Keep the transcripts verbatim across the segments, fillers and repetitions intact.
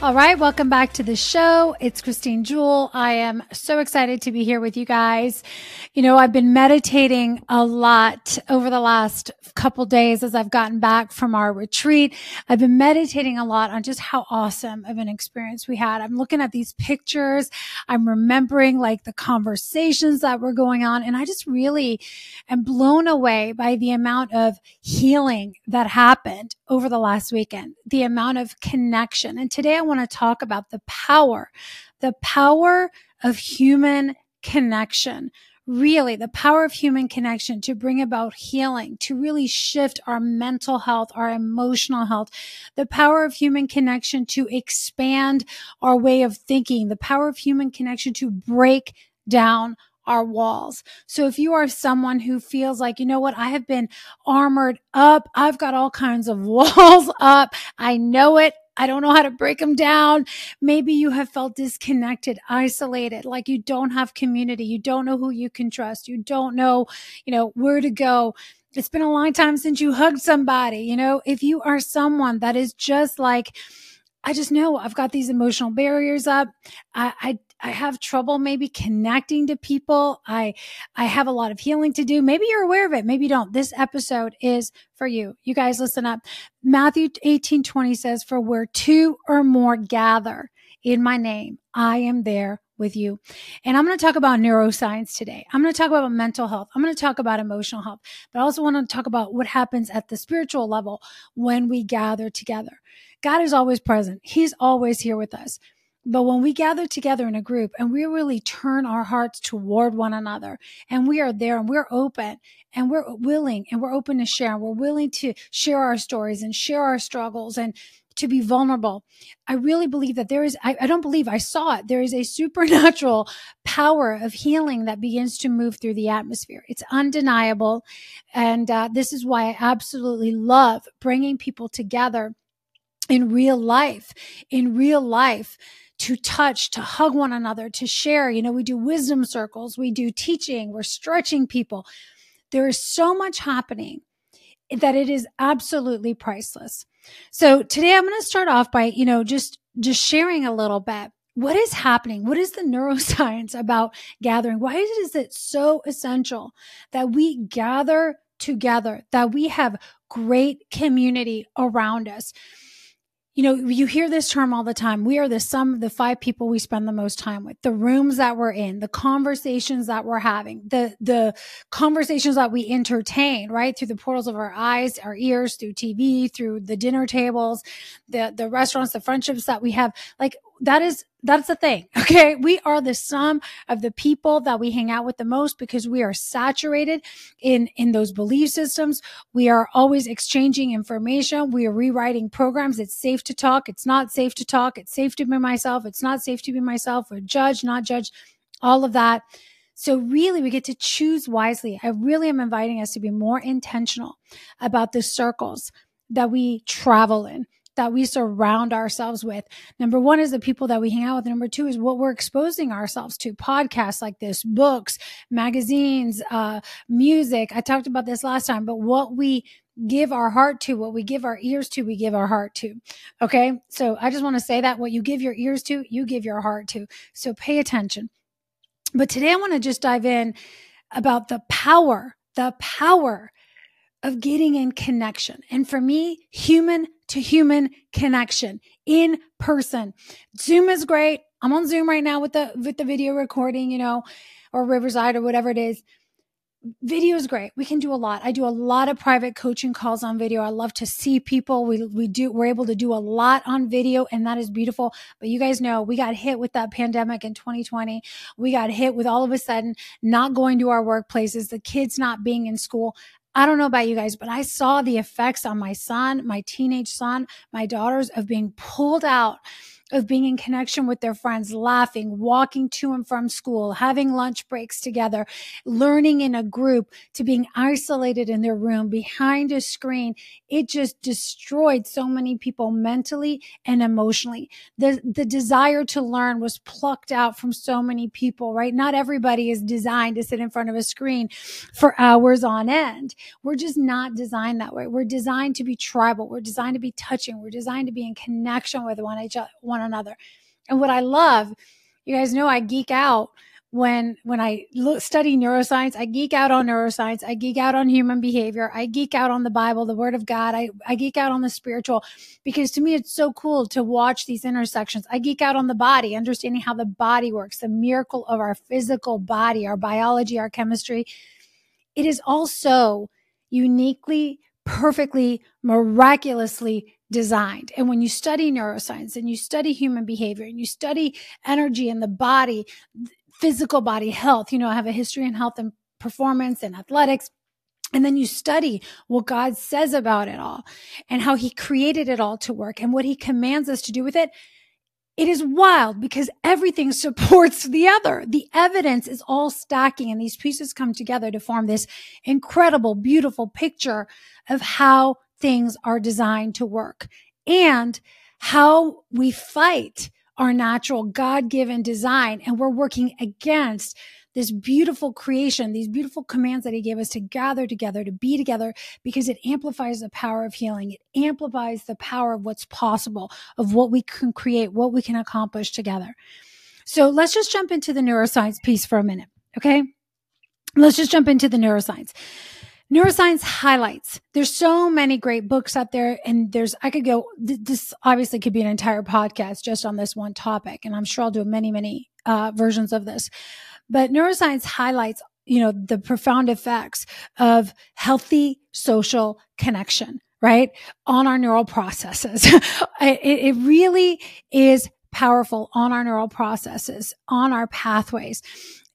All right, welcome back to the show. It's Christine Jewell. I am so excited to be here with you guys. You know, I've been meditating a lot over the last couple days as I've gotten back from our retreat. I've been meditating a lot on just how awesome of an experience we had. I'm looking at these pictures. I'm remembering like the conversations that were going on. And I just really am blown away by the amount of healing that happened over the last weekend, the amount of connection. And today I want to talk about the power, the power of human connection. Really, the power of human connection to bring about healing, to really shift our mental health, our emotional health, the power of human connection to expand our way of thinking, the power of human connection to break down our walls. So if you are someone who feels like, you know what, I have been armored up, I've got all kinds of walls up, I know it, I don't know how to break them down. Maybe you have felt disconnected, isolated, like you don't have community. You don't know who you can trust. You don't know, you know, where to go. It's been a long time since you hugged somebody. You know, if you are someone that is just like, I just know I've got these emotional barriers up. I, I, I have trouble maybe connecting to people. I, I have a lot of healing to do. Maybe you're aware of it. Maybe you don't. This episode is for you. You guys listen up. Matthew eighteen twenty says, "For where two or more gather in my name, I am there with you." And I'm going to talk about neuroscience today. I'm going to talk about mental health. I'm going to talk about emotional health, but I also want to talk about what happens at the spiritual level when we gather together. God is always present. He's always here with us. But when we gather together in a group and we really turn our hearts toward one another, and we are there and we're open and we're willing and we're open to share, and we're willing to share our stories and share our struggles and to be vulnerable, I really believe that there is, I, I don't believe I saw it, there is a supernatural power of healing that begins to move through the atmosphere. It's undeniable. And uh, this is why I absolutely love bringing people together in real life, in real life, to touch, to hug one another, to share. You know, we do wisdom circles, we do teaching, we're stretching people. There is so much happening that it is absolutely priceless. So today I'm going to start off by, you know, just, just sharing a little bit. What is happening? What is the neuroscience about gathering? Why is it so essential that we gather together, that we have great community around us? You know, you hear this term all the time. We are the sum of the five people we spend the most time with, the rooms that we're in, the conversations that we're having, the, the conversations that we entertain, right? Through the portals of our eyes, our ears, through T V, through the dinner tables, the, the restaurants, the friendships that we have. Like that is, that's the thing. Okay. We are the sum of the people that we hang out with the most because we are saturated in, in those belief systems. We are always exchanging information. We are rewriting programs. It's safe to talk. It's not safe to talk. It's safe to be myself. It's not safe to be myself. We're judged, not judged, all of that. So really we get to choose wisely. I really am inviting us to be more intentional about the circles that we travel in, that we surround ourselves with. Number one is the people that we hang out with. Number two is what we're exposing ourselves to. Podcasts like this, books, magazines, uh, music. I talked about this last time, but what we give our heart to, what we give our ears to, we give our heart to. Okay. So I just want to say that what you give your ears to, you give your heart to. So pay attention. But today I want to just dive in about the power, the power of getting in connection. And for me, human to human connection in person. Zoom is great. I'm on Zoom right now with the with the video recording, you know, or Riverside or whatever it is. Video is great. We can do a lot. I do a lot of private coaching calls on video. I love to see people. We we do we're able to do a lot on video, and that is beautiful. But you guys know we got hit with that pandemic in twenty twenty. We got hit with all of a sudden not going to our workplaces, the kids not being in school. I don't know about you guys, but I saw the effects on my son, my teenage son, my daughters, of being pulled out, of being in connection with their friends, laughing, walking to and from school, having lunch breaks together, learning in a group, to being isolated in their room behind a screen. It just destroyed so many people mentally and emotionally. The, the desire to learn was plucked out from so many people, right? Not everybody is designed to sit in front of a screen for hours on end. We're just not designed that way. We're designed to be tribal. We're designed to be touching. We're designed to be in connection with one another. One another. And what I love, you guys know I geek out when when I look, study neuroscience. I geek out on neuroscience. I geek out on human behavior. I geek out on the Bible, the Word of God. I, I geek out on the spiritual, because to me, it's so cool to watch these intersections. I geek out on the body, understanding how the body works, the miracle of our physical body, our biology, our chemistry. It is also uniquely, perfectly, miraculously designed. And when you study neuroscience and you study human behavior and you study energy and the body, physical body health, you know, I have a history in health and performance and athletics. And then you study what God says about it all and how he created it all to work and what he commands us to do with it. It is wild because everything supports the other. The evidence is all stacking, and these pieces come together to form this incredible, beautiful picture of how things are designed to work and how we fight our natural God-given design. And we're working against this beautiful creation, these beautiful commands that he gave us to gather together, to be together, because it amplifies the power of healing. It amplifies the power of what's possible, of what we can create, what we can accomplish together. So let's just jump into the neuroscience piece for a minute, okay? Let's just jump into the neuroscience. Neuroscience highlights. There's so many great books out there, and there's, I could go, th- this obviously could be an entire podcast just on this one topic, and I'm sure I'll do many, many uh, versions of this. But neuroscience highlights, you know, the profound effects of healthy social connection, right? On our neural processes. it, it really is powerful on our neural processes, on our pathways.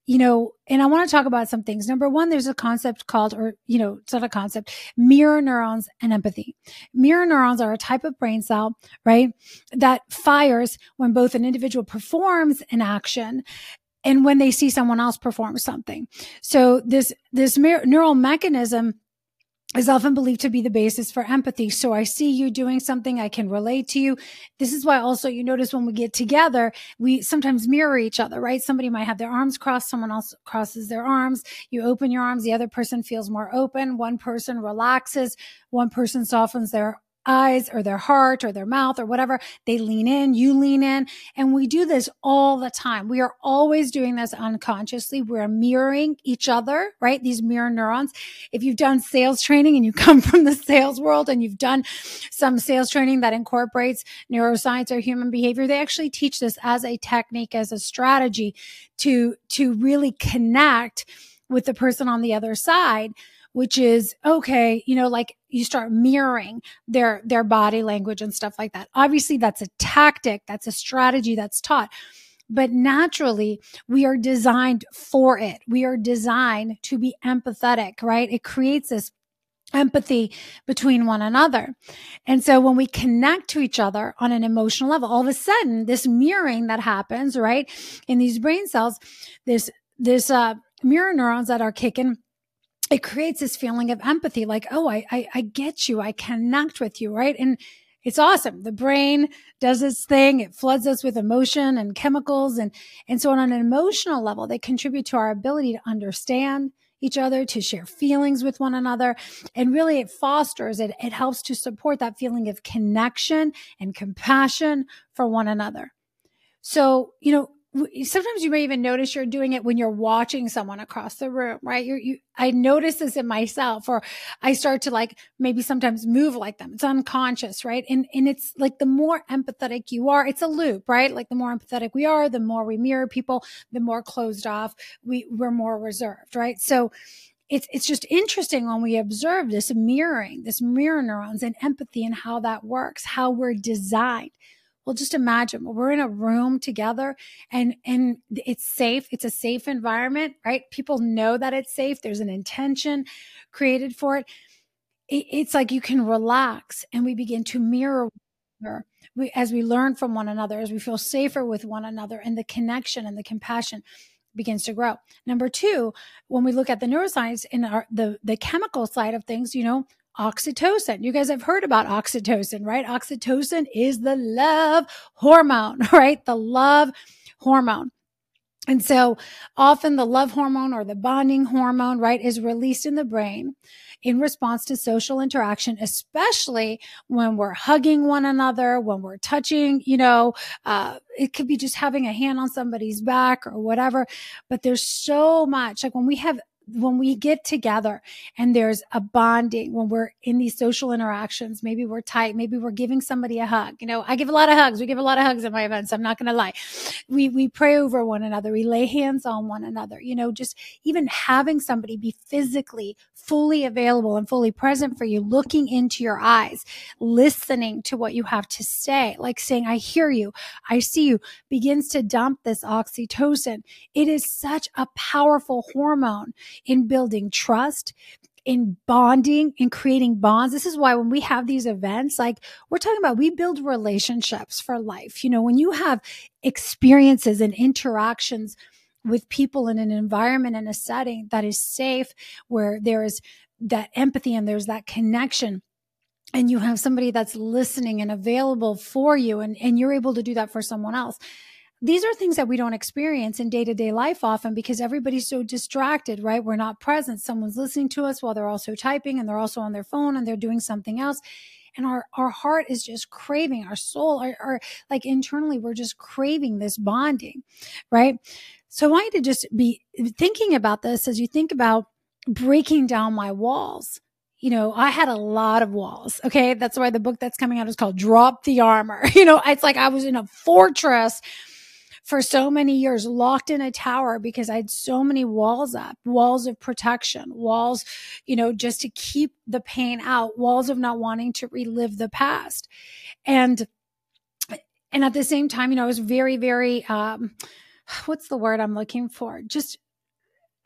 You know, and I want to talk about some things. Number one, there's a concept called, or, you know, it's not a concept, mirror neurons and empathy. Mirror neurons are a type of brain cell, right, that fires when both an individual performs an action and when they see someone else perform something. So this, this mirror, neural mechanism is often believed to be the basis for empathy. So I see you doing something, I can relate to you. This is why also you notice when we get together, we sometimes mirror each other, right? Somebody might have their arms crossed, someone else crosses their arms. You open your arms, the other person feels more open. One person relaxes, one person softens their eyes or their heart or their mouth or whatever. They lean in, you lean in. And we do this all the time. We are always doing this unconsciously. We're mirroring each other, right? These mirror neurons. If you've done sales training and you come from the sales world and you've done some sales training that incorporates neuroscience or human behavior, they actually teach this as a technique, as a strategy to, to really connect with the person on the other side, which is, okay, you know, like you start mirroring their, their body language and stuff like that. Obviously, that's a tactic, that's a strategy that's taught. But naturally, we are designed for it. We are designed to be empathetic, right? It creates this empathy between one another. And so when we connect to each other on an emotional level, all of a sudden, this mirroring that happens, right, in these brain cells, this, this uh, mirror neurons that are kicking, it creates this feeling of empathy, like, oh, I, I, I get you. I connect with you, right? And it's awesome. The brain does its thing. It floods us with emotion and chemicals. And, and so on an emotional level, they contribute to our ability to understand each other, to share feelings with one another. And really it fosters, it, it helps to support that feeling of connection and compassion for one another. So, you know, sometimes you may even notice you're doing it when you're watching someone across the room, right? You're, you, I notice this in myself, or I start to like maybe sometimes move like them. It's unconscious, right? And and it's like the more empathetic you are, it's a loop, right? Like the more empathetic we are, the more we mirror people, the more closed off we we're more reserved, right? So it's it's just interesting when we observe this mirroring, this mirror neurons and empathy and how that works, how we're designed. Well, just imagine we're in a room together and, and it's safe. It's a safe environment, right? People know that it's safe. There's an intention created for it. It's like you can relax and we begin to mirror we, as we learn from one another, as we feel safer with one another, and the connection and the compassion begins to grow. Number two, when we look at the neuroscience in our, the, the chemical side of things, you know, oxytocin. You guys have heard about oxytocin, right? Oxytocin is the love hormone, right? The love hormone. And so often the love hormone or the bonding hormone, right, is released in the brain in response to social interaction, especially when we're hugging one another, when we're touching, you know, uh, it could be just having a hand on somebody's back or whatever. But there's so much, like when we have when we get together and there's a bonding, when we're in these social interactions, maybe we're tight, maybe we're giving somebody a hug. You know, I give a lot of hugs. We give a lot of hugs at my events. I'm not going to lie. We, we pray over one another. We lay hands on one another. You know, just even having somebody be physically fully available and fully present for you, looking into your eyes, listening to what you have to say, like saying, I hear you, I see you, begins to dump this oxytocin. It is such a powerful hormone in building trust, in bonding, in creating bonds. This is why when we have these events, like we're talking about, we build relationships for life. You know, when you have experiences and interactions with people in an environment and a setting that is safe, where there is that empathy and there's that connection, and you have somebody that's listening and available for you, and, and you're able to do that for someone else. These are things that we don't experience in day-to-day life often because everybody's so distracted, right? We're not present. Someone's listening to us while they're also typing, and they're also on their phone, and they're doing something else. And our, our heart is just craving, our soul, our, our like internally, we're just craving this bonding, right? So I want you to just be thinking about this as you think about breaking down my walls. You know, I had a lot of walls. Okay. That's why the book that's coming out is called Drop the Armor. You know, it's like I was in a fortress for so many years, locked in a tower, because I had so many walls up, walls of protection, walls, you know, just to keep the pain out, walls of not wanting to relive the past. And, and at the same time, you know, I was very, very, um, what's the word I'm looking for? Just,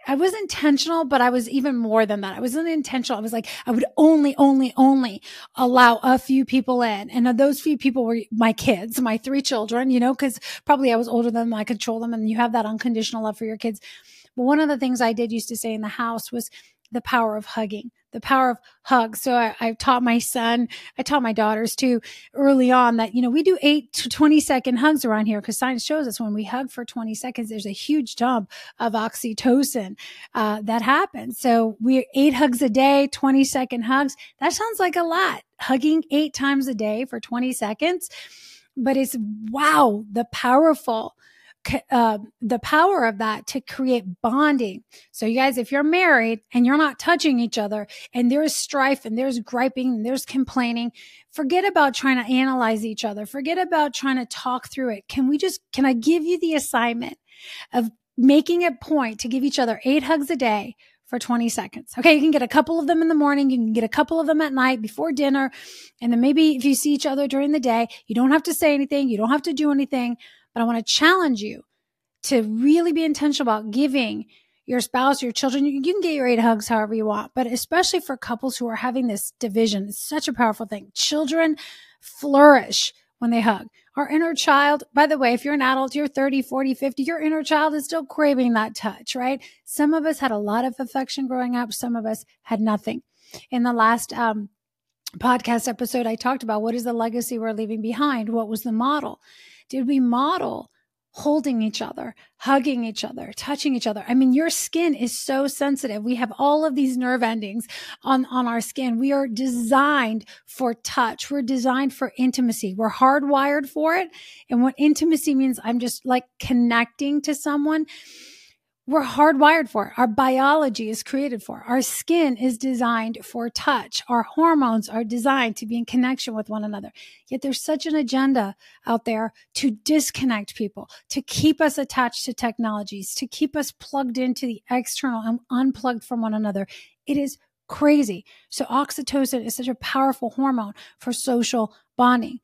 I was intentional, but I was even more than that. I wasn't intentional. I was like, I would only, only, only allow a few people in. And those few people were my kids, my three children, you know, because probably I was older than them. I control them. And you have that unconditional love for your kids. But one of the things I did used to say in the house was the power of hugging, the power of hugs. So I, I've taught my son, I taught my daughters too early on that, you know, we do eight to twenty second hugs around here because science shows us when we hug for twenty seconds, there's a huge dump of oxytocin uh, that happens. So we're eight hugs a day, twenty second hugs. That sounds like a lot, hugging eight times a day for twenty seconds, but it's wow, the powerful Uh, the power of that to create bonding. So you guys, if you're married and you're not touching each other and there's strife and there's griping and there's complaining, forget about trying to analyze each other. Forget about trying to talk through it. Can we just, can I give you the assignment of making a point to give each other eight hugs a day for twenty seconds? Okay. You can get a couple of them in the morning. You can get a couple of them at night before dinner. And then maybe if you see each other during the day, you don't have to say anything. You don't have to do anything. But I want to challenge you to really be intentional about giving your spouse, your children. You can get your eight hugs however you want, but especially for couples who are having this division, it's such a powerful thing. Children flourish when they hug. Our inner child, by the way, if you're an adult, you're thirty, forty, fifty, your inner child is still craving that touch, right? Some of us had a lot of affection growing up. Some of us had nothing. In the last, um, podcast episode, I talked about what is the legacy we're leaving behind? What was the model? Did we model holding each other, hugging each other, touching each other. I mean, your skin is so sensitive. We have all of these nerve endings on, on our skin. We are designed for touch. We're designed for intimacy. We're hardwired for it. And what intimacy means, I'm just like connecting to someone. We're hardwired for it. Our biology is created for it. Our skin is designed for touch. Our hormones are designed to be in connection with one another. Yet there's such an agenda out there to disconnect people, to keep us attached to technologies, to keep us plugged into the external and unplugged from one another. It is crazy. So oxytocin is such a powerful hormone for social bonding.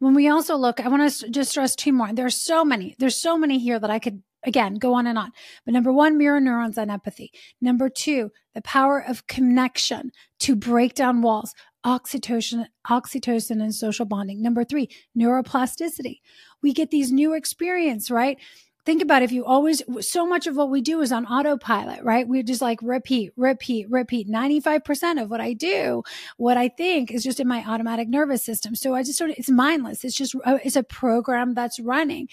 When we also look, I want to just stress two more. There's so many. There's so many here that I could Again, go on and on. But number one, mirror neurons and empathy. Number two, the power of connection to break down walls, oxytocin, oxytocin and social bonding. Number three, neuroplasticity. We get these new experiences, right? Think about if you always, so much of what we do is on autopilot, right? We're just like repeat, repeat, repeat. ninety-five percent of what I do, what I think is just in my automatic nervous system. So I just sort of, it's mindless. It's just, it's a program that's running.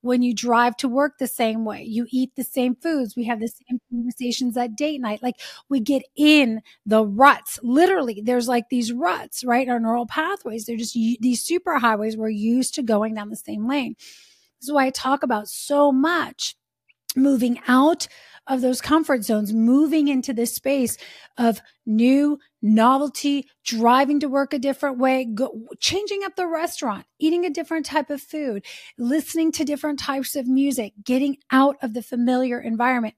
When you drive to work the same way, you eat the same foods. We have the same conversations at date night. Like we get in the ruts. Literally, there's like these ruts, right? Our neural pathways. They're just these super highways. We're used to going down the same lane. This is why I talk about so much moving out of those comfort zones, moving into this space of new novelty, driving to work a different way, go, changing up the restaurant, eating a different type of food, listening to different types of music, getting out of the familiar environment.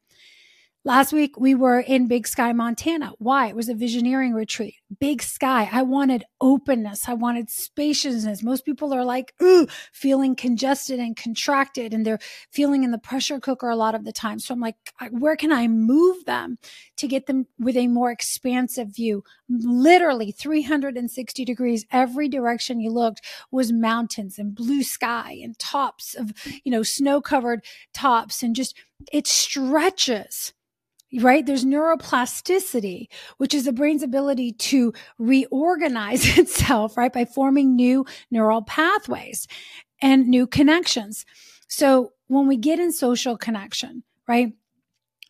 Last week, we were in Big Sky, Montana. Why? It was a visioneering retreat. Big Sky. I wanted openness. I wanted spaciousness. Most people are like, ooh, feeling congested and contracted, and they're feeling in the pressure cooker a lot of the time. So I'm like, where can I move them to get them with a more expansive view? Literally three hundred sixty degrees. Every direction you looked was mountains and blue sky and tops of, you know, snow-covered tops, and just, it stretches. Right? There's neuroplasticity, which is the brain's ability to reorganize itself, right? By forming new neural pathways and new connections. So when we get in social connection, right?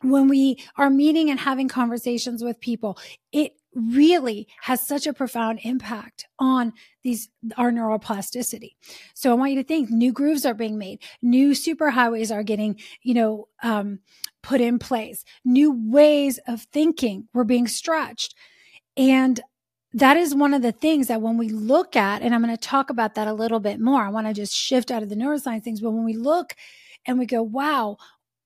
When we are meeting and having conversations with people, it really has such a profound impact on these, our neuroplasticity. So I want you to think new grooves are being made, new superhighways are getting, you know, um, put in place, new ways of thinking were being stretched. And that is one of the things that when we look at, and I'm going to talk about that a little bit more, I want to just shift out of the neuroscience things, but when we look and we go, wow,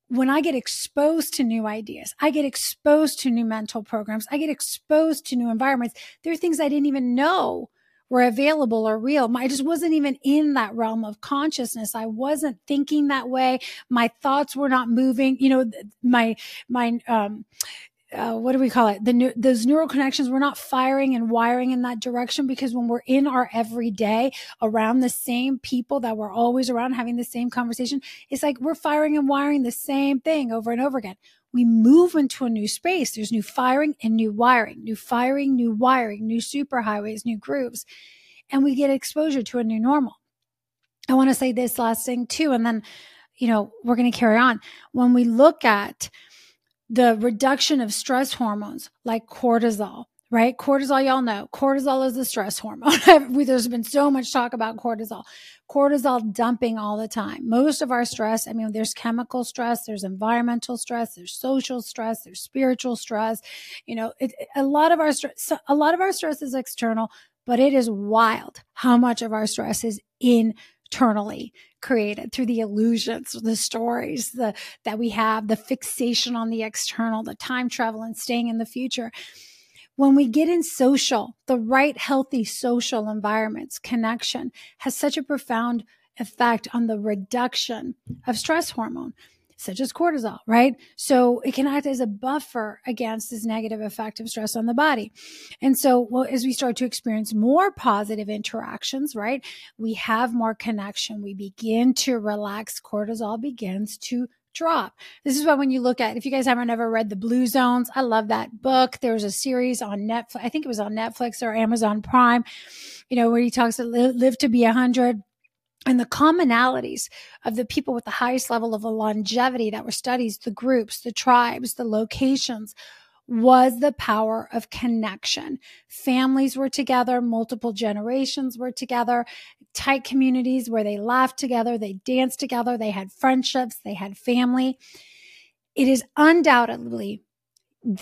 when I get exposed to new ideas, I get exposed to new mental programs, I get exposed to new environments, there are things I didn't even know were available or real. I just wasn't even in that realm of consciousness. I wasn't thinking that way. My thoughts were not moving. You know, my, my, um, Uh, what do we call it? The those neural connections were not firing and wiring in that direction, because when we're in our everyday around the same people that we're always around having the same conversation, it's like we're firing and wiring the same thing over and over again. We move into a new space. There's new firing and new wiring, new firing, new wiring, new superhighways, new grooves, and we get exposure to a new normal. I want to say this last thing too, and then, you know, we're going to carry on. When we look at the reduction of stress hormones like cortisol, right? Cortisol, y'all know, cortisol is the stress hormone. There's been so much talk about cortisol. Cortisol dumping all the time. Most of our stress, I mean, there's chemical stress, there's environmental stress, there's social stress, there's spiritual stress. You know, it, a lot of our stress, a lot of our stress is external, but it is wild how much of our stress is internal, internally created through the illusions, the stories the, that we have, the fixation on the external, the time travel and staying in the future. When we get in social, the right healthy social environments, connection has such a profound effect on the reduction of stress hormone, such as cortisol, right? So it can act as a buffer against this negative effect of stress on the body. And so well, as we start to experience more positive interactions, right, we have more connection, we begin to relax, cortisol begins to drop. This is why when you look at, if you guys haven't ever read the Blue Zones, I love that book. There was a series on Netflix, I think it was on Netflix or Amazon Prime, you know, where he talks to live to be a hundred. And the commonalities of the people with the highest level of longevity that were studied, the groups, the tribes, the locations, was the power of connection. Families were together, multiple generations were together, tight communities where they laughed together, they danced together, they had friendships, they had family. It is undoubtedly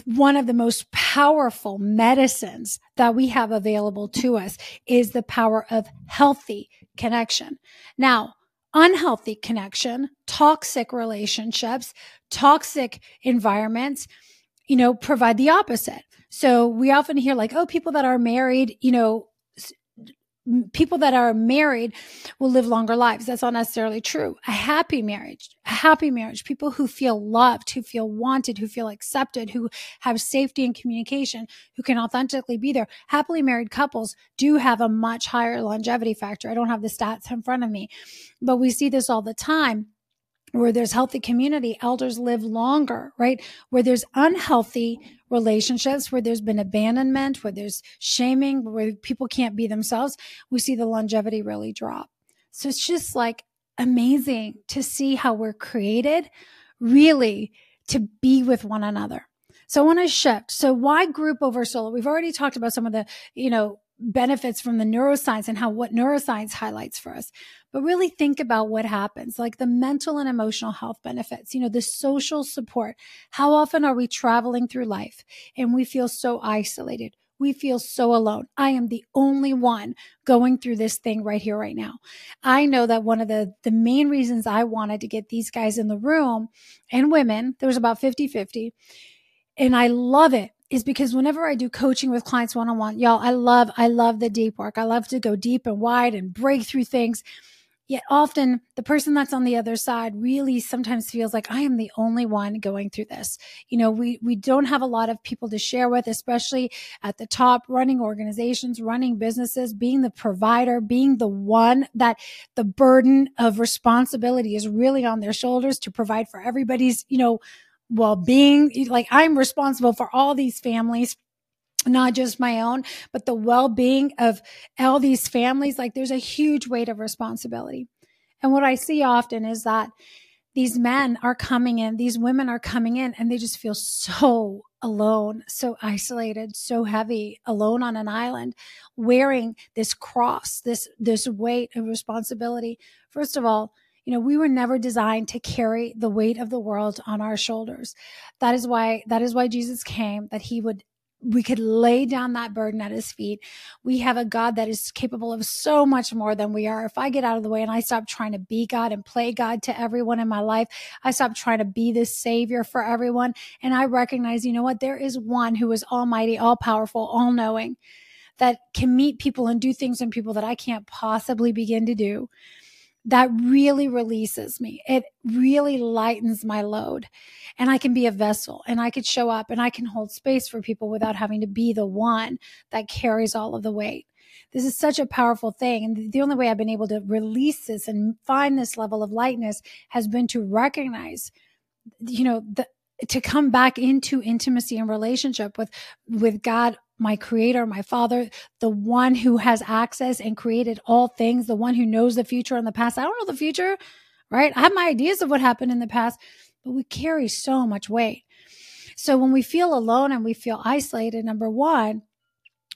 one of the most powerful medicines that we have available to us is the power of healthy connection. Now, unhealthy connection, toxic relationships, toxic environments, you know, provide the opposite. So we often hear like, oh, people that are married, you know, people that are married will live longer lives. That's not necessarily true. A happy marriage, a happy marriage, people who feel loved, who feel wanted, who feel accepted, who have safety and communication, who can authentically be there. Happily married couples do have a much higher longevity factor. I don't have the stats in front of me, but we see this all the time. Where there's healthy community, elders live longer, right? Where there's unhealthy relationships, where there's been abandonment, where there's shaming, where people can't be themselves, we see the longevity really drop. So it's just like amazing to see how we're created really to be with one another. So I want to shift. So why group over solo? We've already talked about some of the, you know, benefits from the neuroscience and how what neuroscience highlights for us. But really think about what happens, like the mental and emotional health benefits, you know, the social support. How often are we traveling through life and we feel so isolated? We feel so alone. I am the only one going through this thing right here, right now. I know that one of the, the main reasons I wanted to get these guys in the room and women, there was about fifty fifty, and I love it. Is because whenever I do coaching with clients one-on-one, y'all, I love, I love the deep work. I love to go deep and wide and break through things. Yet often the person that's on the other side really sometimes feels like I am the only one going through this. You know, we, we don't have a lot of people to share with, especially at the top, running organizations, running businesses, being the provider, being the one that the burden of responsibility is really on their shoulders to provide for everybody's, you know, well-being. Like I'm responsible for all these families, not just my own, but the well-being of all these families. Like there's a huge weight of responsibility. And what I see often is that these men are coming in, these women are coming in, and they just feel so alone, so isolated, so heavy, alone on an island, wearing this cross, this, this weight of responsibility. First of all, you know, we were never designed to carry the weight of the world on our shoulders. That is why, that is why Jesus came, that he would, we could lay down that burden at his feet. We have a God that is capable of so much more than we are. If I get out of the way and I stop trying to be God and play God to everyone in my life, I stop trying to be this savior for everyone. And I recognize, you know what? There is one who is almighty, all powerful, all knowing, that can meet people and do things in people that I can't possibly begin to do. That really releases me. It really lightens my load, and I can be a vessel, and I could show up, and I can hold space for people without having to be the one that carries all of the weight. This is such a powerful thing. And the only way I've been able to release this and find this level of lightness has been to recognize, you know, the, to come back into intimacy and relationship with, with God, my creator, my father, the one who has access and created all things, the one who knows the future and the past. I don't know the future, right? I have my ideas of what happened in the past, but we carry so much weight. So when we feel alone and we feel isolated, number one,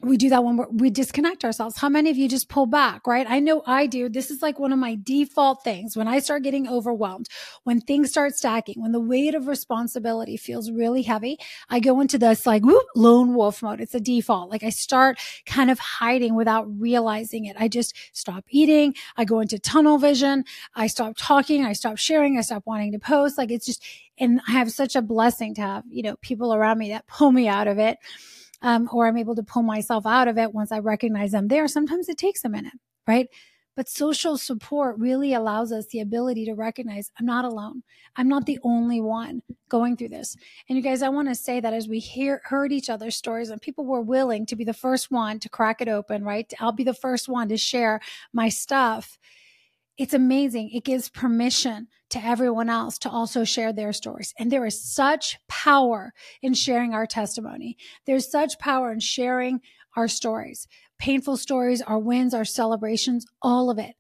we do that when we're, we disconnect ourselves. How many of you just pull back, right? I know I do. This is like one of my default things. When I start getting overwhelmed, when things start stacking, when the weight of responsibility feels really heavy, I go into this like whoop, lone wolf mode. It's a default. Like I start kind of hiding without realizing it. I just stop eating. I go into tunnel vision. I stop talking. I stop sharing. I stop wanting to post. Like it's just, and I have such a blessing to have, you know, people around me that pull me out of it. Um, or I'm able to pull myself out of it once I recognize I'm there. Sometimes it takes a minute, right? But social support really allows us the ability to recognize I'm not alone. I'm not the only one going through this. And you guys, I want to say that as we hear, heard each other's stories and people were willing to be the first one to crack it open, right? I'll be the first one to share my stuff. It's amazing. It gives permission to everyone else to also share their stories. And there is such power in sharing our testimony. There's such power in sharing our stories, painful stories, our wins, our celebrations, all of it.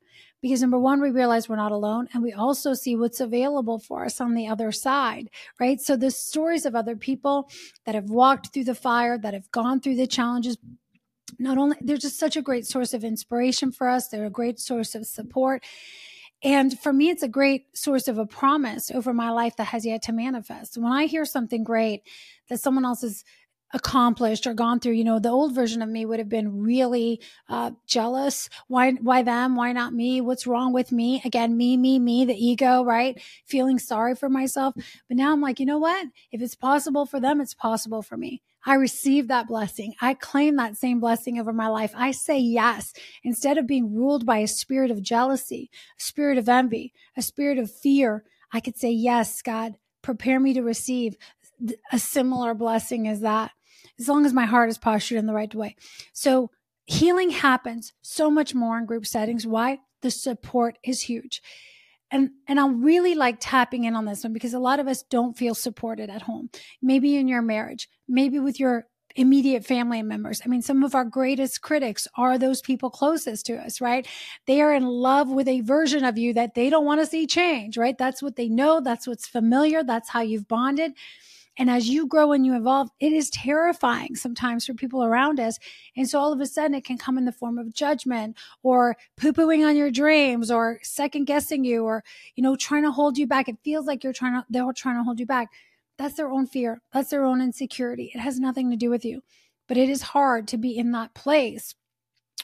Because number one, we realize we're not alone. And we also see what's available for us on the other side, right? So the stories of other people that have walked through the fire, that have gone through the challenges, not only, they're just such a great source of inspiration for us. They're a great source of support. And for me, it's a great source of a promise over my life that has yet to manifest. When I hear something great that someone else has accomplished or gone through, you know, the old version of me would have been really uh, jealous. Why, why them? Why not me? What's wrong with me? Again, me, me, me, the ego, right? Feeling sorry for myself. But now I'm like, you know what? If it's possible for them, it's possible for me. I receive that blessing. I claim that same blessing over my life. I say yes, instead of being ruled by a spirit of jealousy, a spirit of envy, a spirit of fear. I could say, yes, God, prepare me to receive a similar blessing as that, as long as my heart is postured in the right way. So healing happens so much more in group settings. Why? The support is huge. And and I really like tapping in on this one because a lot of us don't feel supported at home. Maybe in your marriage, maybe with your immediate family members. I mean, some of our greatest critics are those people closest to us, right? They are in love with a version of you that they don't want to see change, right? That's what they know. That's what's familiar. That's how you've bonded. And as you grow and you evolve, it is terrifying sometimes for people around us. And so all of a sudden it can come in the form of judgment or poo-pooing on your dreams or second guessing you or, you know, trying to hold you back. It feels like you're trying to, they're trying to hold you back. That's their own fear. That's their own insecurity. It has nothing to do with you, but it is hard to be in that place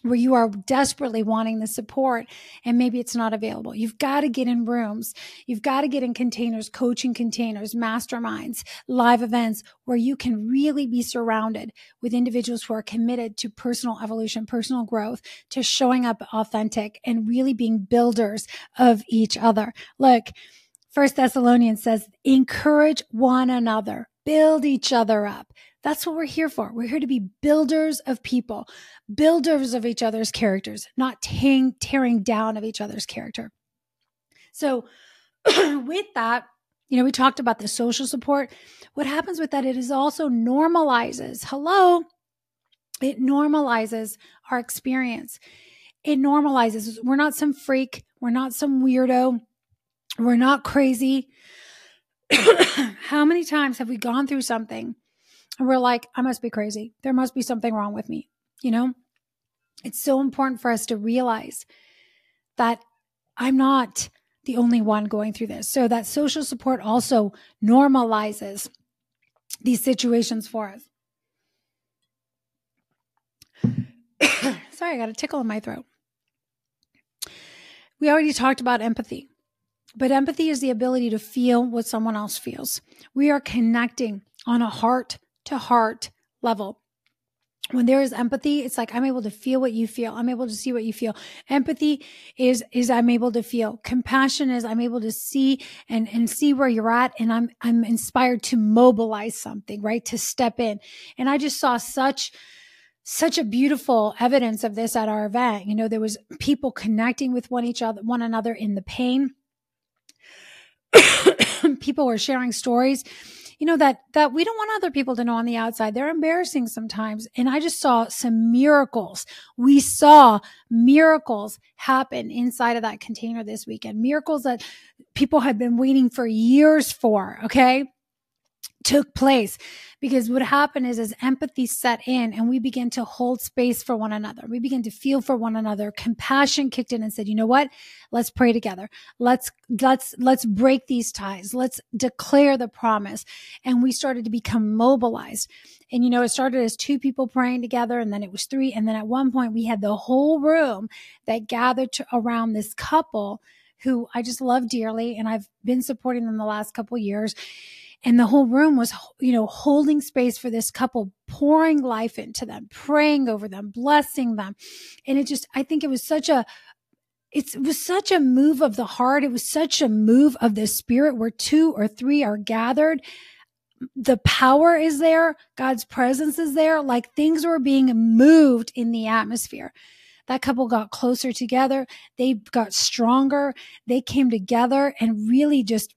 where you are desperately wanting the support and maybe it's not available. You've got to get in rooms. You've got to get in containers, coaching containers, masterminds, live events where you can really be surrounded with individuals who are committed to personal evolution, personal growth, to showing up authentic and really being builders of each other. Look, First Thessalonians says, encourage one another, build each other up. That's what we're here for. We're here to be builders of people, builders of each other's characters, not tearing, tearing down of each other's character. So with that, you know, we talked about the social support. What happens with that, it is also normalizes, hello, it normalizes our experience. It normalizes. We're not some freak. We're not some weirdo. We're not crazy. How many times have we gone through something and we're like, I must be crazy. There must be something wrong with me. You know, it's so important for us to realize that I'm not the only one going through this. So that social support also normalizes these situations for us. Sorry, I got a tickle in my throat. We already talked about empathy, but empathy is the ability to feel what someone else feels. We are connecting on a heart to heart level. When there is empathy, it's like, I'm able to feel what you feel. I'm able to see what you feel. Empathy is, is I'm able to feel. Compassion is I'm able to see and, and see where you're at. And I'm, I'm inspired to mobilize something, right? To step in. And I just saw such, such a beautiful evidence of this at our event. You know, there was people connecting with one each other, one another in the pain. People were sharing stories, you know, that, that we don't want other people to know on the outside. They're embarrassing sometimes. And I just saw some miracles. We saw miracles happen inside of that container this weekend. Miracles that people had been waiting for years for, okay, took place. Because what happened is as empathy set in and we begin to hold space for one another, we begin to feel for one another, compassion kicked in and said, you know what? Let's pray together. Let's, let's, let's break these ties. Let's declare the promise. And we started to become mobilized. And, you know, it started as two people praying together and then it was three. And then at one point we had the whole room that gathered to, around this couple who I just love dearly. And I've been supporting them the last couple of years. And the whole room was, you know, holding space for this couple, pouring life into them, praying over them, blessing them. And it just, I think it was such a, it's, it was such a move of the heart. It was such a move of the spirit where two or three are gathered. The power is there. God's presence is there. Like things were being moved in the atmosphere. That couple got closer together. They got stronger. They came together and really just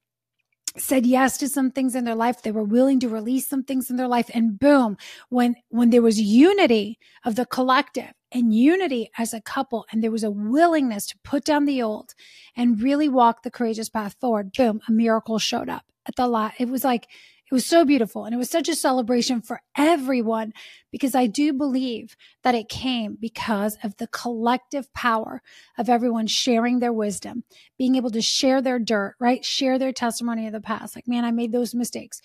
said yes to some things in their life. They were willing to release some things in their life. And boom, when, when there was unity of the collective and unity as a couple. And there was a willingness to put down the old and really walk the courageous path forward. Boom, a miracle showed up at the lot. It was like, it was so beautiful. And it was such a celebration for everyone, because I do believe that it came because of the collective power of everyone sharing their wisdom, being able to share their dirt, right? Share their testimony of the past. Like, man, I made those mistakes.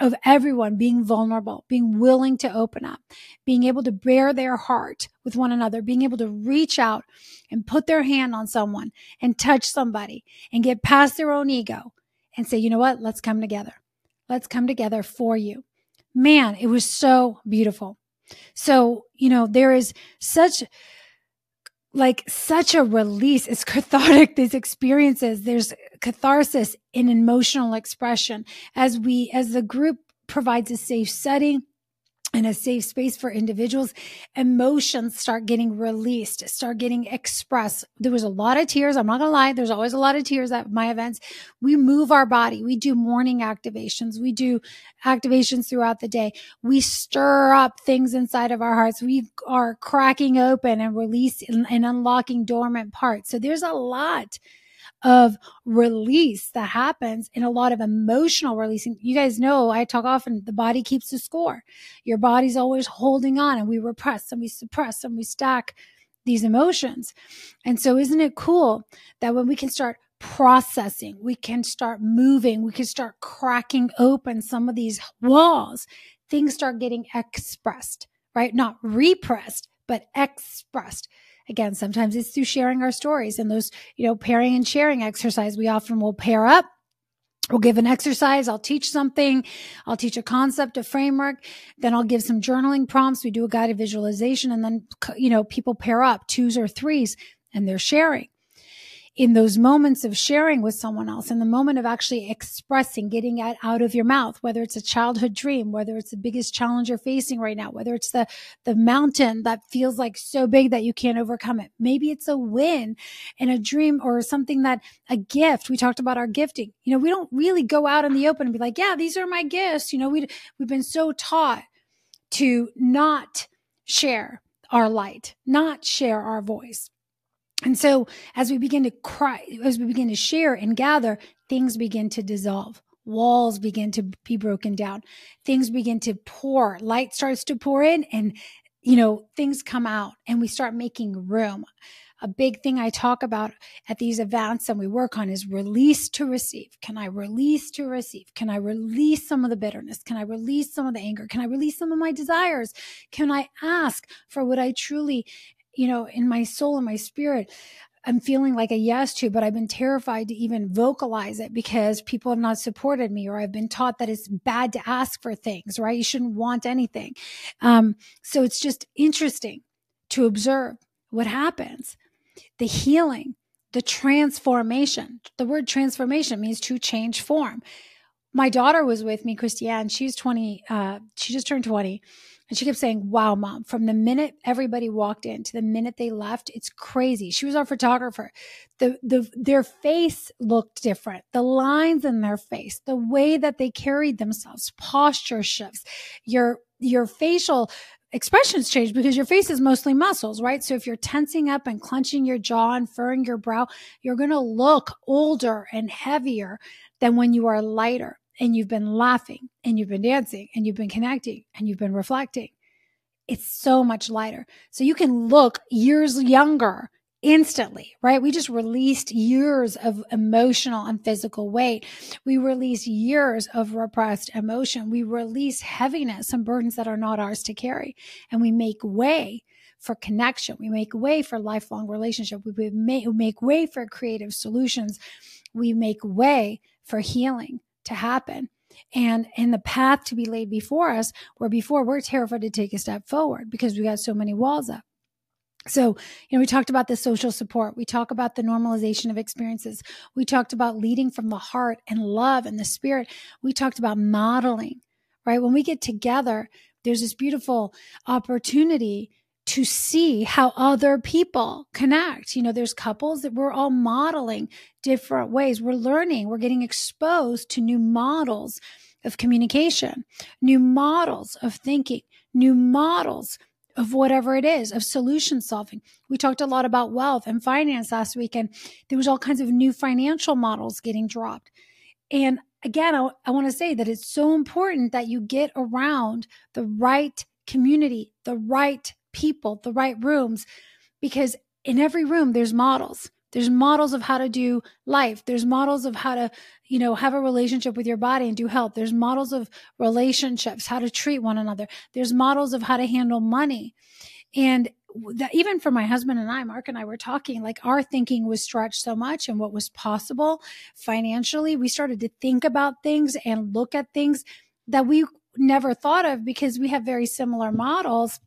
Of everyone being vulnerable, being willing to open up, being able to bear their heart with one another, being able to reach out and put their hand on someone and touch somebody and get past their own ego and say, you know what? Let's come together. Let's come together for you. Man, it was so beautiful. So, you know, there is such, like, such a release. It's cathartic, these experiences. There's catharsis in emotional expression as we, as the group provides a safe setting and a safe space for individuals. Emotions start getting released, start getting expressed. There was a lot of tears. I'm not going to lie. There's always a lot of tears at my events. We move our body. We do morning activations. We do activations throughout the day. We stir up things inside of our hearts. We are cracking open and releasing and unlocking dormant parts. So there's a lot of release that happens, and a lot of emotional releasing. You guys know I talk often, the body keeps the score. Your body's always holding on, and we repress and we suppress and we stack these emotions. And so isn't it cool that when we can start processing, we can start moving, we can start cracking open some of these walls, things start getting expressed, right? Not repressed, but expressed. Again, sometimes it's through sharing our stories and those, you know, pairing and sharing exercise. We often will pair up. We'll give an exercise. I'll teach something. I'll teach a concept, a framework. Then I'll give some journaling prompts. We do a guided visualization, and then, you know, people pair up twos or threes and they're sharing. In those moments of sharing with someone else, in the moment of actually expressing, getting it out of your mouth, whether it's a childhood dream, whether it's the biggest challenge you're facing right now, whether it's the, the mountain that feels like so big that you can't overcome it. Maybe it's a win and a dream or something, that a gift. We talked about our gifting. You know, we don't really go out in the open and be like, yeah, these are my gifts. You know, we we've been so taught to not share our light, not share our voice. And so as we begin to cry, as we begin to share and gather, things begin to dissolve. Walls begin to be broken down. Things begin to pour. Light starts to pour in, and, you know, things come out, and we start making room. A big thing I talk about at these events and we work on is release to receive. Can I release to receive? Can I release some of the bitterness? Can I release some of the anger? Can I release some of my desires? Can I ask for what I truly, you know, in my soul and my spirit, I'm feeling like a yes to, but I've been terrified to even vocalize it because people have not supported me, or I've been taught that it's bad to ask for things, right? You shouldn't want anything. Um, so it's just interesting to observe what happens. The healing, the transformation. The word transformation means to change form. My daughter was with me, Christiane. She's twenty. Uh, she just turned twenty. And she kept saying, wow, mom, from the minute everybody walked in to the minute they left, it's crazy. She was our photographer. The, the, their face looked different. The lines in their face, the way that they carried themselves, posture shifts, your, your facial expressions change, because your face is mostly muscles, right? So if you're tensing up and clenching your jaw and furrowing your brow, you're going to look older and heavier than when you are lighter. And you've been laughing, and you've been dancing, and you've been connecting, and you've been reflecting. It's so much lighter. So you can look years younger instantly, right? We just released years of emotional and physical weight. We release years of repressed emotion. We release heaviness and burdens that are not ours to carry. And we make way for connection. We make way for lifelong relationship. We make way for creative solutions. We make way for healing to happen, and in the path to be laid before us, where before we're terrified to take a step forward because we got so many walls up. So, you know, we talked about the social support. We talk about the normalization of experiences. We talked about leading from the heart and love and the spirit. We talked about modeling, right? When we get together, there's this beautiful opportunity to see how other people connect. You know, there's couples that we're all modeling different ways. We're learning, we're getting exposed to new models of communication, new models of thinking, new models of whatever it is, of solution solving. We talked a lot about wealth and finance last week, and there was all kinds of new financial models getting dropped. And again, I, I want to say that it's so important that you get around the right community, the right people, the right rooms, because in every room, there's models. There's models of how to do life. There's models of how to, you know, have a relationship with your body and do health. There's models of relationships, how to treat one another. There's models of how to handle money. And that, even for my husband and I, Mark and I were talking, like our thinking was stretched so much and what was possible financially. We started to think about things and look at things that we never thought of because we have very similar models.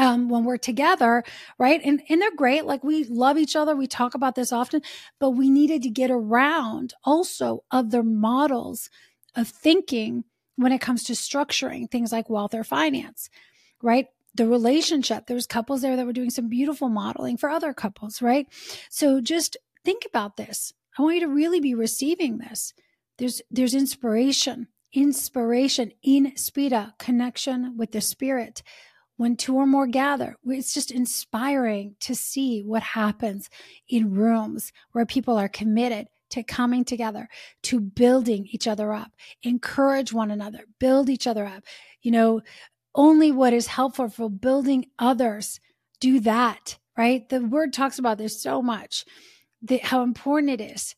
Um, when we're together, right? And, and they're great. Like we love each other. We talk about this often, but we needed to get around also other models of thinking when it comes to structuring things like wealth or finance, right? The relationship, there was couples there that were doing some beautiful modeling for other couples, right? So just think about this. I want you to really be receiving this. There's, there's inspiration, inspiration in spira, connection with the spirit. When two or more gather, it's just inspiring to see what happens in rooms where people are committed to coming together, to building each other up, encourage one another, build each other up. You know, only what is helpful for building others, do that, right? The word talks about this so much, that how important it is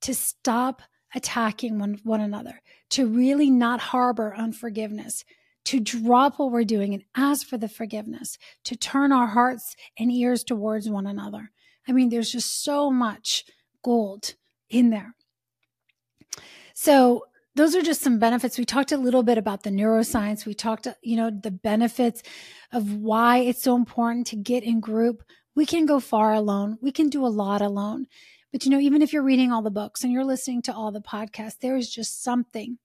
to stop attacking one, one another, to really not harbor unforgiveness, to drop what we're doing and ask for the forgiveness, to turn our hearts and ears towards one another. I mean, there's just so much gold in there. So those are just some benefits. We talked a little bit about the neuroscience. We talked, you know, the benefits of why it's so important to get in group. We can go far alone. We can do a lot alone. But, you know, even if you're reading all the books and you're listening to all the podcasts, there is just something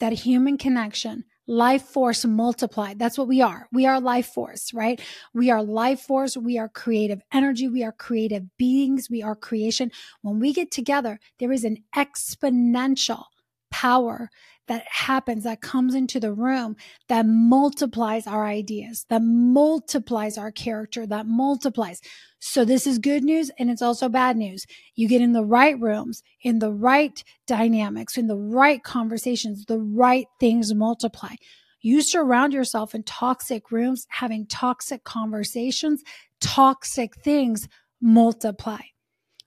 that human connection, life force multiplied. That's what we are. We are life force, right? We are life force. We are creative energy. We are creative beings. We are creation. When we get together, there is an exponential power that happens, that comes into the room, that multiplies our ideas, that multiplies our character, that multiplies. So this is good news, and it's also bad news. You get in the right rooms, in the right dynamics, in the right conversations, the right things multiply. You surround yourself in toxic rooms, having toxic conversations, toxic things multiply.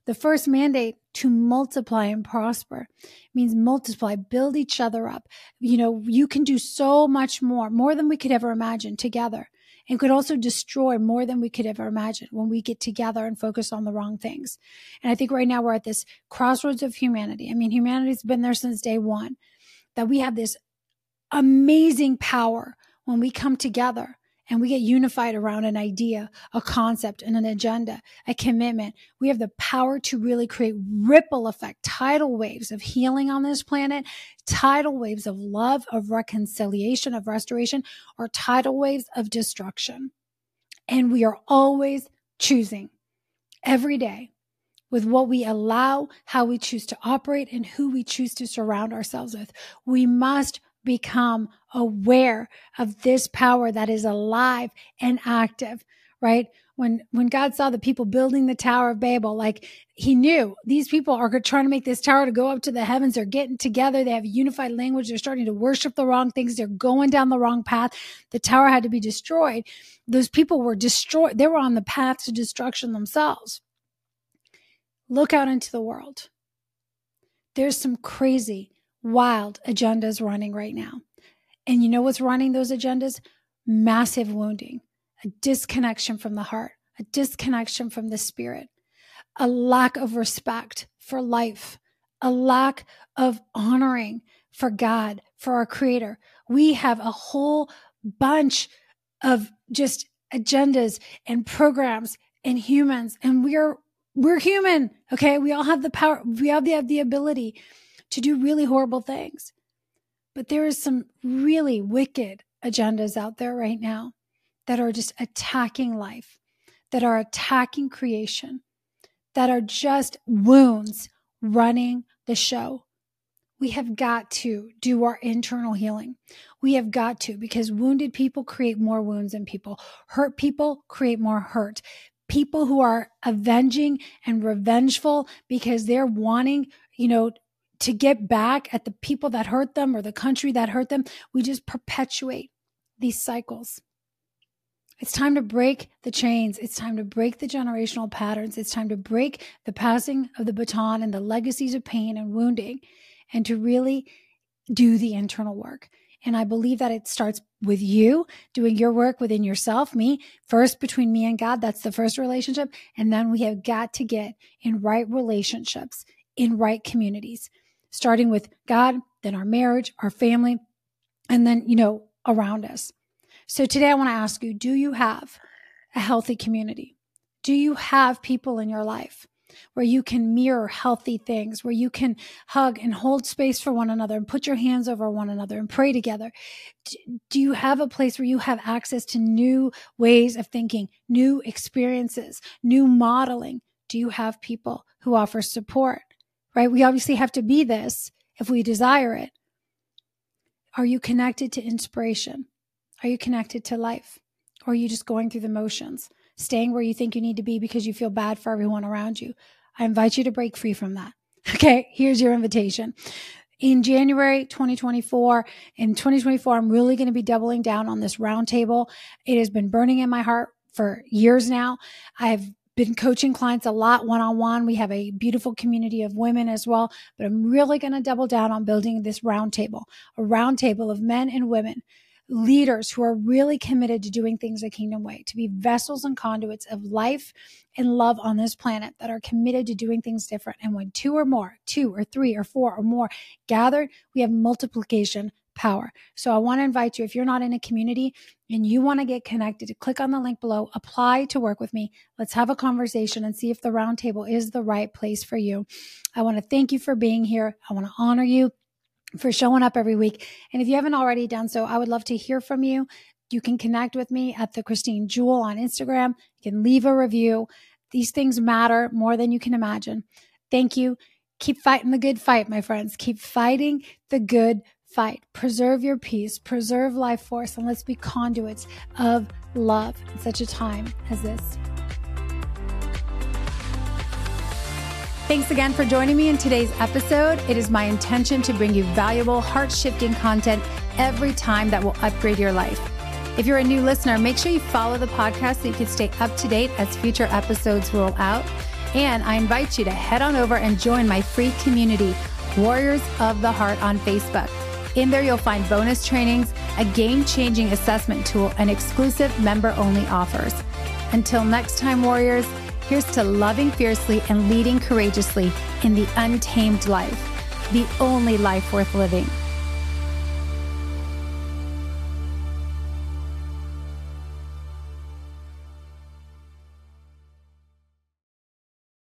The first mandate, to multiply and prosper, means multiply, build each other up. You know, you can do so much more, more than we could ever imagine together, and could also destroy more than we could ever imagine when we get together and focus on the wrong things. And I think right now we're at this crossroads of humanity. I mean, humanity's been there since day one, that we have this amazing power when we come together and we get unified around an idea, a concept, and an agenda, a commitment. We have the power to really create ripple effect, tidal waves of healing on this planet, tidal waves of love, of reconciliation, of restoration, or tidal waves of destruction. And we are always choosing every day with what we allow, how we choose to operate, and who we choose to surround ourselves with. We must become aware of this power that is alive and active, right? When, when God saw the people building the Tower of Babel, like he knew these people are trying to make this tower to go up to the heavens. They're getting together. They have a unified language. They're starting to worship the wrong things. They're going down the wrong path. The tower had to be destroyed. Those people were destroyed. They were on the path to destruction themselves. Look out into the world. There's some crazy, wild agendas running right now. And you know what's running those agendas? Massive wounding, a disconnection from the heart, a disconnection from the spirit, a lack of respect for life, a lack of honoring for God, for our creator. We have a whole bunch of just agendas and programs and humans, and we're, we're human. Okay. We all have the power. We all have the ability to do really horrible things. But there is some really wicked agendas out there right now that are just attacking life, that are attacking creation, that are just wounds running the show. we have got to do our internal healing. We have got to, because wounded people create more wounds in people. Hurt people create more hurt. People who are avenging and revengeful because they're wanting, you know, to get back at the people that hurt them or the country that hurt them. We just perpetuate these cycles. It's time to break the chains. It's time to break the generational patterns. It's time to break the passing of the baton and the legacies of pain and wounding, and to really do the internal work. And I believe that it starts with you doing your work within yourself, me, first between me and God. That's the first relationship. And then we have got to get in right relationships, in right communities, starting with God, then our marriage, our family, and then, you know, around us. So today I want to ask you, do you have a healthy community? Do you have people in your life where you can mirror healthy things, where you can hug and hold space for one another and put your hands over one another and pray together? Do you have a place where you have access to new ways of thinking, new experiences, new modeling? Do you have people who offer support, right? We obviously have to be this if we desire it. Are you connected to inspiration? Are you connected to life? Or are you just going through the motions, staying where you think you need to be because you feel bad for everyone around you? I invite you to break free from that. Okay, here's your invitation. In January twenty twenty-four, in twenty twenty-four, I'm really going to be doubling down on this roundtable. It has been burning in my heart for years now. I've been coaching clients a lot one-on-one. We have a beautiful community of women as well, but I'm really going to double down on building this roundtable, a roundtable of men and women, leaders who are really committed to doing things the kingdom way, to be vessels and conduits of life and love on this planet, that are committed to doing things different. And when two or more, two or three or four or more gathered, we have multiplication power. So I want to invite you, if you're not in a community and you want to get connected, to click on the link below, apply to work with me. Let's have a conversation and see if the roundtable is the right place for you. I want to thank you for being here. I want to honor you for showing up every week. And if you haven't already done so, I would love to hear from you. You can connect with me at the Christine Jewell on Instagram. You can leave a review. These things matter more than you can imagine. Thank you. Keep fighting the good fight, my friends. Keep fighting the good fight. Preserve your peace, preserve life force, and let's be conduits of love in such a time as this. Thanks again for joining me in today's episode. It is my intention to bring you valuable, heart-shifting content every time that will upgrade your life. If you're a new listener, make sure you follow the podcast so you can stay up to date as future episodes roll out. And I invite you to head on over and join my free community, Warriors of the Heart, on Facebook. In there, you'll find bonus trainings, a game-changing assessment tool, and exclusive member-only offers. Until next time, Warriors, here's to loving fiercely and leading courageously in the untamed life, the only life worth living.